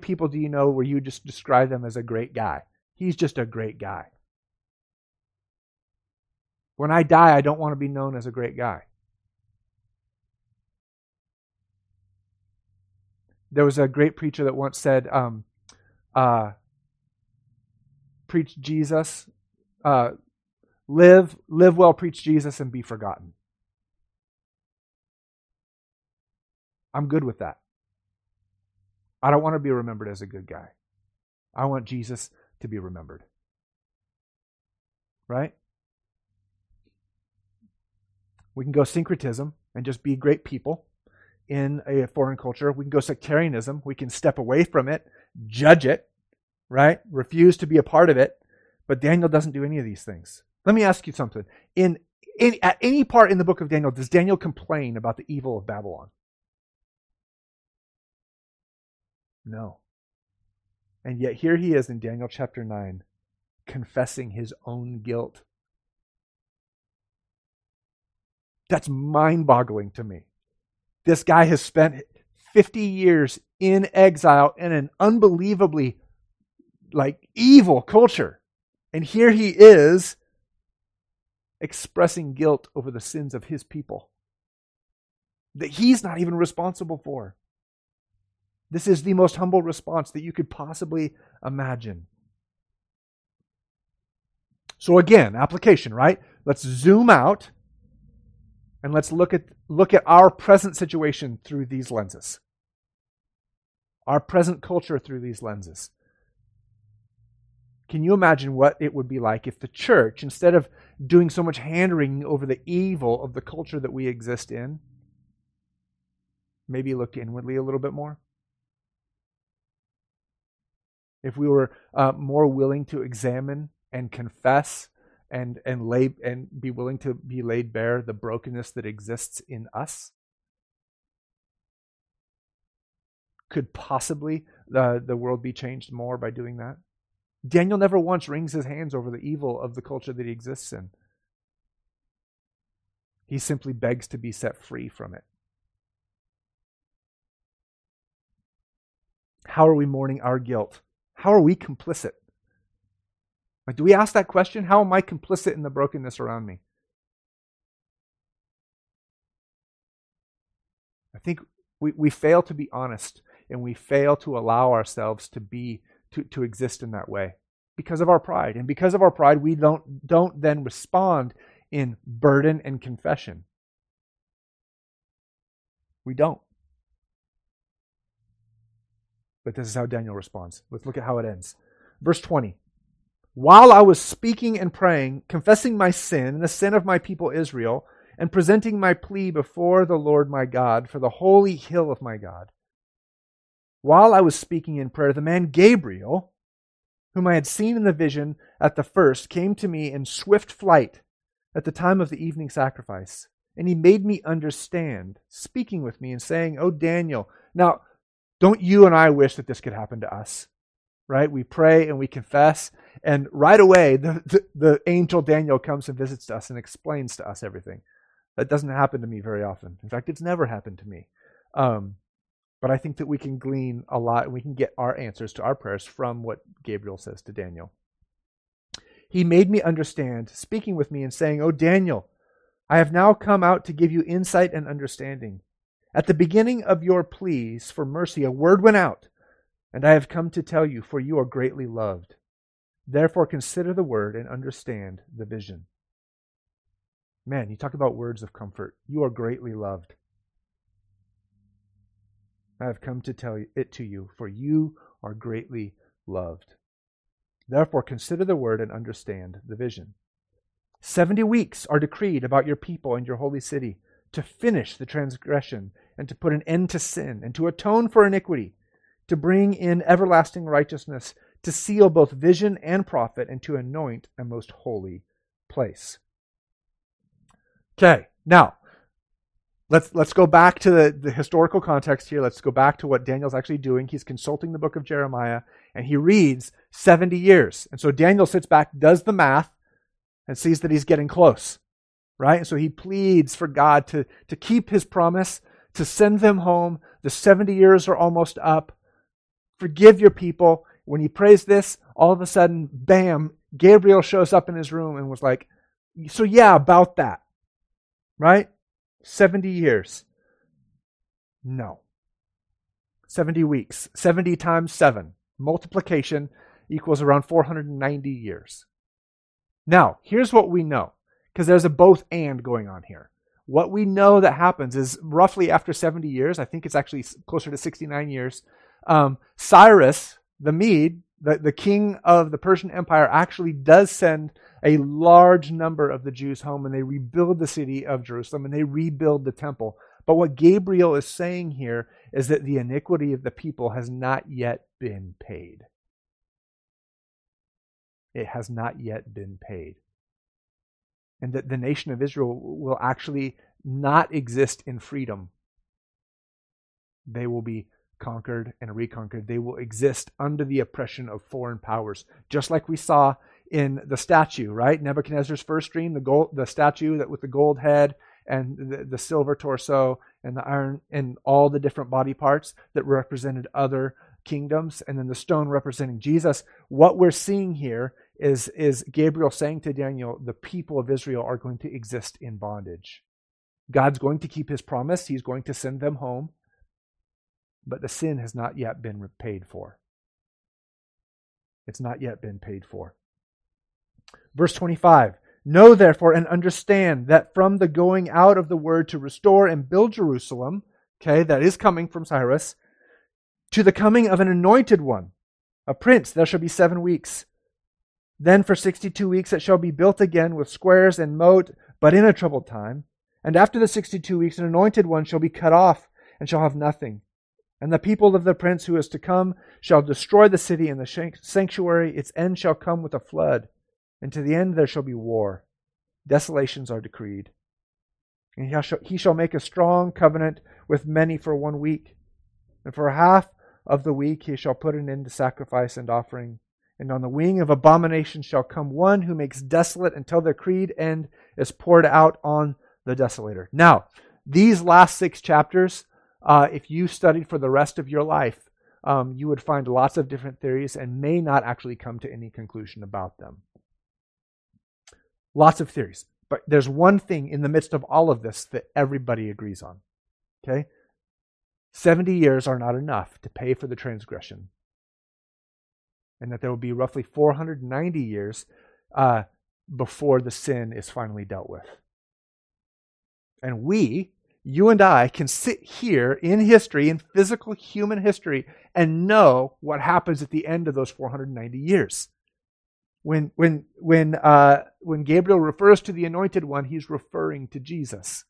people do you know where you just describe them as a great guy? He's just a great guy. When I die, I don't want to be known as a great guy. There was a great preacher that once said, preach Jesus, live well, preach Jesus, and be forgotten. I'm good with that. I don't want to be remembered as a good guy. I want Jesus to be remembered. Right? We can go syncretism and just be great people in a foreign culture. We can go sectarianism. We can step away from it, judge it, right? Refuse to be a part of it. But Daniel doesn't do any of these things. Let me ask you something. At any part in the book of Daniel, does Daniel complain about the evil of Babylon? No. And yet here he is in Daniel chapter 9, confessing his own guilt. That's mind-boggling to me. This guy has spent 50 years in exile in an unbelievably evil culture. And here he is expressing guilt over the sins of his people that he's not even responsible for. This is the most humble response that you could possibly imagine. So again, application, right? Let's zoom out and let's look at our present situation through these lenses. Our present culture through these lenses. Can you imagine what it would be like if the church, instead of doing so much hand-wringing over the evil of the culture that we exist in, maybe looked inwardly a little bit more? If we were more willing to examine and confess and be willing to be laid bare the brokenness that exists in us, could possibly the world be changed more by doing that? Daniel never once wrings his hands over the evil of the culture that he exists in. He simply begs to be set free from it. How are we mourning our guilt? How are we complicit? Do we ask that question? How am I complicit in the brokenness around me? I think we fail to be honest, and we fail to allow ourselves to exist in that way because of our pride. And because of our pride, we don't then respond in burden and confession. We don't. But this is how Daniel responds. Let's look at how it ends. Verse 20. While I was speaking and praying, confessing my sin and the sin of my people Israel, and presenting my plea before the Lord my God for the holy hill of my God, while I was speaking in prayer, the man Gabriel, whom I had seen in the vision at the first, came to me in swift flight at the time of the evening sacrifice. And he made me understand, speaking with me and saying, "O Daniel," now, don't you and I wish that this could happen to us, right? We pray and we confess, and right away, the angel Daniel comes and visits us and explains to us everything. That doesn't happen to me very often. In fact, it's never happened to me. But I think that we can glean a lot, and we can get our answers to our prayers from what Gabriel says to Daniel. He made me understand, speaking with me and saying, "O Daniel, I have now come out to give you insight and understanding. At the beginning of your pleas for mercy, a word went out, and I have come to tell you, for you are greatly loved. Therefore, consider the word and understand the vision." Man, you talk about words of comfort. You are greatly loved. I have come to tell it to you, for you are greatly loved. Therefore, consider the word and understand the vision. 70 weeks are decreed about your people and your holy city, to finish the transgression and to put an end to sin and to atone for iniquity, to bring in everlasting righteousness, to seal both vision and prophet, and to anoint a most holy place. Okay, now let's go back to the historical context here. Let's go back to what Daniel's actually doing. He's consulting the book of Jeremiah, and he reads 70 years. And so Daniel sits back, does the math, and sees that he's getting close. Right? And so he pleads for God to keep his promise, to send them home. The 70 years are almost up. Forgive your people. When he prays this, all of a sudden, bam, Gabriel shows up in his room and was like, "So yeah, about that." Right? 70 years. No. 70 weeks. 70 times 7. Multiplication equals around 490 years. Now, here's what we know, because there's a both and going on here. What we know that happens is roughly after 70 years, I think it's actually closer to 69 years, Cyrus the Mede, the king of the Persian Empire, actually does send a large number of the Jews home, and they rebuild the city of Jerusalem, and they rebuild the temple. But what Gabriel is saying here is that the iniquity of the people has not yet been paid. It has not yet been paid. And that the nation of Israel will actually not exist in freedom. They will be conquered and reconquered. They will exist under the oppression of foreign powers, just like we saw in the statue, right? Nebuchadnezzar's first dream, the statue that with the gold head and the silver torso and the iron and all the different body parts that represented other kingdoms, and then the stone representing Jesus. What we're seeing here is Gabriel saying to Daniel, the people of Israel are going to exist in bondage. God's going to keep his promise. He's going to send them home. But the sin has not yet been paid for. It's not yet been paid for. Verse 25, know therefore and understand that from the going out of the word to restore and build Jerusalem, okay, that is coming from Cyrus, to the coming of an anointed one, a prince, there shall be 7 weeks. Then for 62 weeks it shall be built again with squares and moat, but in a troubled time. And after the 62 weeks an anointed one shall be cut off and shall have nothing. And the people of the prince who is to come shall destroy the city and the sanctuary. Its end shall come with a flood. And to the end there shall be war. Desolations are decreed. And he shall make a strong covenant with many for 1 week. And for half of the week he shall put an end to sacrifice and offering. And on the wing of abomination shall come one who makes desolate until their creed end is poured out on the desolator. Now, these last 6 chapters... if you studied for the rest of your life, you would find lots of different theories and may not actually come to any conclusion about them. Lots of theories. But there's one thing in the midst of all of this that everybody agrees on. Okay? 70 years are not enough to pay for the transgression. And that there will be roughly 490 years before the sin is finally dealt with. And you and I can sit here in history, in physical human history, and know what happens at the end of those 490 years. When Gabriel refers to the Anointed One, he's referring to Jesus,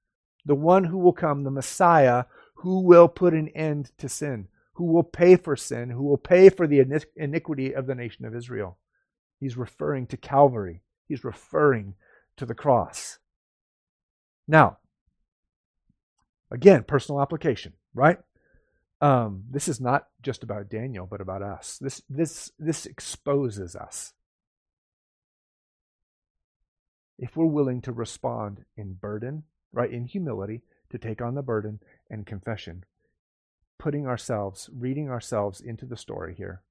the one who will come, the Messiah, who will put an end to sin, who will pay for sin, who will pay for the iniquity of the nation of Israel. He's referring to Calvary. He's referring to the cross. Now, again, personal application, right? This is not just about Daniel, but about us. This exposes us. If we're willing to respond in burden, right, in humility, to take on the burden and confession, putting ourselves, reading ourselves into the story here,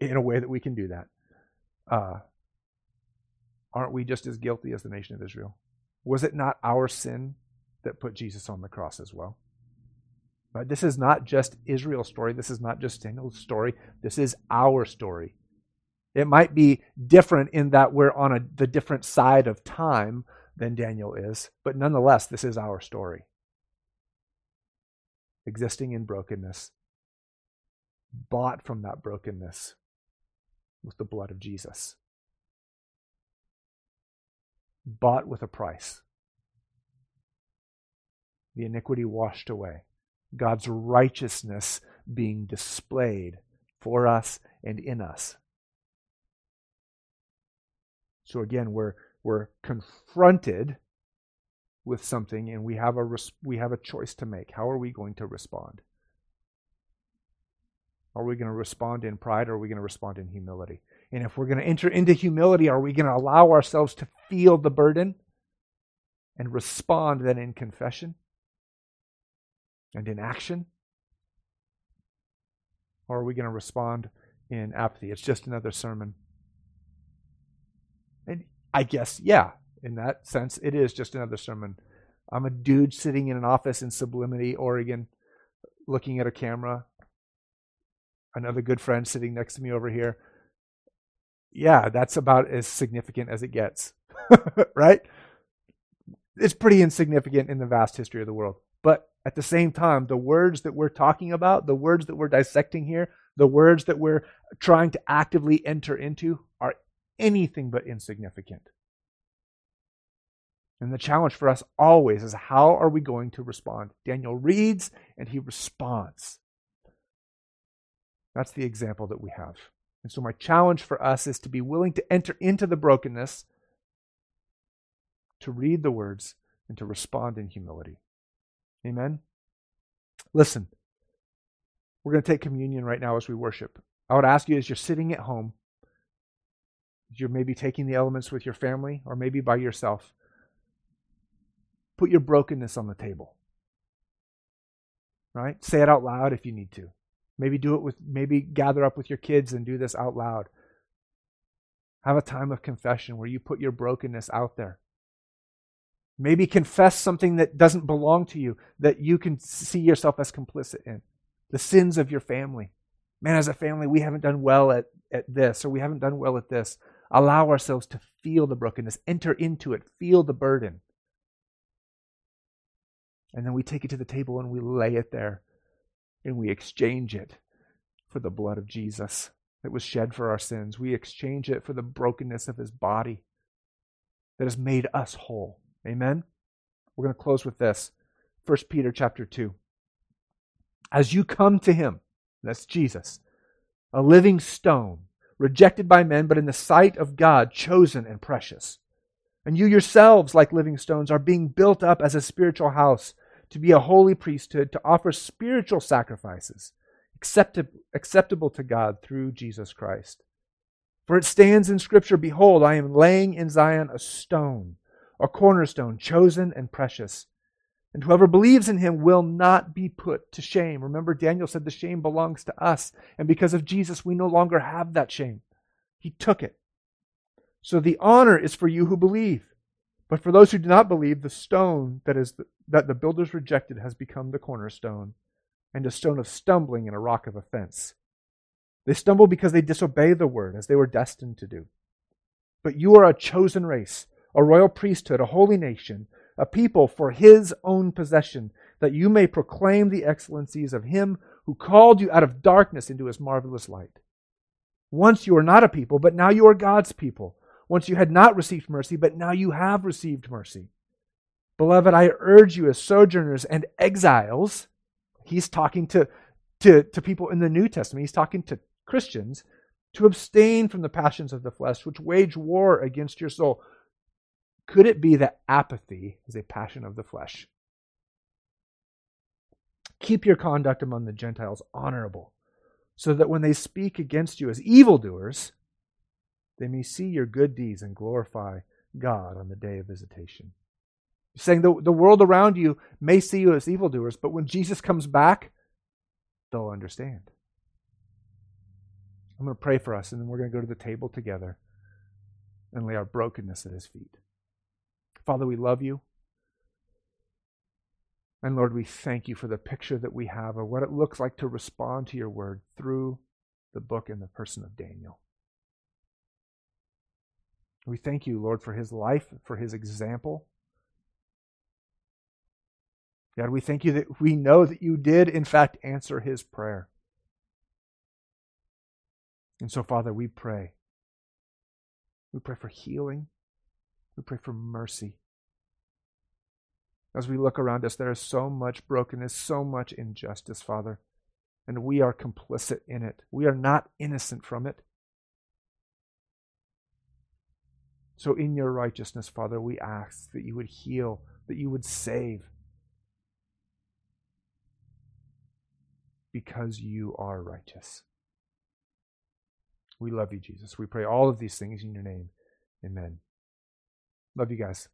in a way that we can do that, aren't we just as guilty as the nation of Israel? Was it not our sin that put Jesus on the cross as well? But this is not just Israel's story. This is not just Daniel's story. This is our story. It might be different in that we're on the different side of time than Daniel is, but nonetheless, this is our story. Existing in brokenness, bought from that brokenness with the blood of Jesus. Bought with a price. The iniquity washed away, God's righteousness being displayed for us and in us. So again, we're confronted with something, and we have a choice to make. How are we going to respond? Are we going to respond in pride, or are we going to respond in humility? And if we're going to enter into humility, are we going to allow ourselves to feel the burden and respond then in confession? And in action? Or are we going to respond in apathy? It's just another sermon. And I guess, yeah, in that sense, it is just another sermon. I'm a dude sitting in an office in Sublimity, Oregon, looking at a camera. Another good friend sitting next to me over here. Yeah, that's about as significant as it gets, right? It's pretty insignificant in the vast history of the world. But at the same time, the words that we're talking about, the words that we're dissecting here, the words that we're trying to actively enter into are anything but insignificant. And the challenge for us always is, how are we going to respond? Daniel reads and he responds. That's the example that we have. And so my challenge for us is to be willing to enter into the brokenness, to read the words, and to respond in humility. Amen? Listen, We're going to take communion right now as we worship. I would ask you, as you're sitting at home, you're maybe taking the elements with your family or maybe by yourself, put your brokenness on the table. Right? Say it out loud if you need to. Maybe gather up with your kids and do this out loud. Have a time of confession where you put your brokenness out there. Maybe confess something that doesn't belong to you, that you can see yourself as complicit in. The sins of your family. Man, as a family, we haven't done well at this, or we haven't done well at this. Allow ourselves to feel the brokenness. Enter into it. Feel the burden. And then we take it to the table and we lay it there. And we exchange it for the blood of Jesus that was shed for our sins. We exchange it for the brokenness of his body that has made us whole. Amen? We're going to close with this. 1 Peter chapter 2. As you come to him, that's Jesus, a living stone, rejected by men, but in the sight of God, chosen and precious. And you yourselves, like living stones, are being built up as a spiritual house, to be a holy priesthood, to offer spiritual sacrifices acceptable to God through Jesus Christ. For it stands in Scripture, behold, I am laying in Zion a stone, a cornerstone, chosen and precious. And whoever believes in him will not be put to shame. Remember, Daniel said the shame belongs to us. And because of Jesus, we no longer have that shame. He took it. So the honor is for you who believe. But for those who do not believe, the stone that the builders rejected has become the cornerstone, and a stone of stumbling and a rock of offense. They stumble because they disobey the word, as they were destined to do. But you are a chosen race, a royal priesthood, a holy nation, a people for his own possession, that you may proclaim the excellencies of him who called you out of darkness into his marvelous light. Once you were not a people, but now you are God's people. Once you had not received mercy, but now you have received mercy. Beloved, I urge you as sojourners and exiles. He's talking to people in the New Testament. He's talking to Christians to abstain from the passions of the flesh, which wage war against your soul. Could it be that apathy is a passion of the flesh? Keep your conduct among the Gentiles honorable, so that when they speak against you as evildoers, they may see your good deeds and glorify God on the day of visitation. He's saying the world around you may see you as evildoers, but when Jesus comes back, they'll understand. I'm going to pray for us, and then we're going to go to the table together and lay our brokenness at his feet. Father, we love you. And Lord, we thank you for the picture that we have of what it looks like to respond to your word through the book and the person of Daniel. We thank you, Lord, for his life, for his example. God, we thank you that we know that you did, in fact, answer his prayer. And so, Father, we pray. We pray for healing. We pray for mercy. As we look around us, there is so much brokenness, so much injustice, Father, and we are complicit in it. We are not innocent from it. So in your righteousness, Father, we ask that you would heal, that you would save, because you are righteous. We love you, Jesus. We pray all of these things in your name. Amen. Love you guys.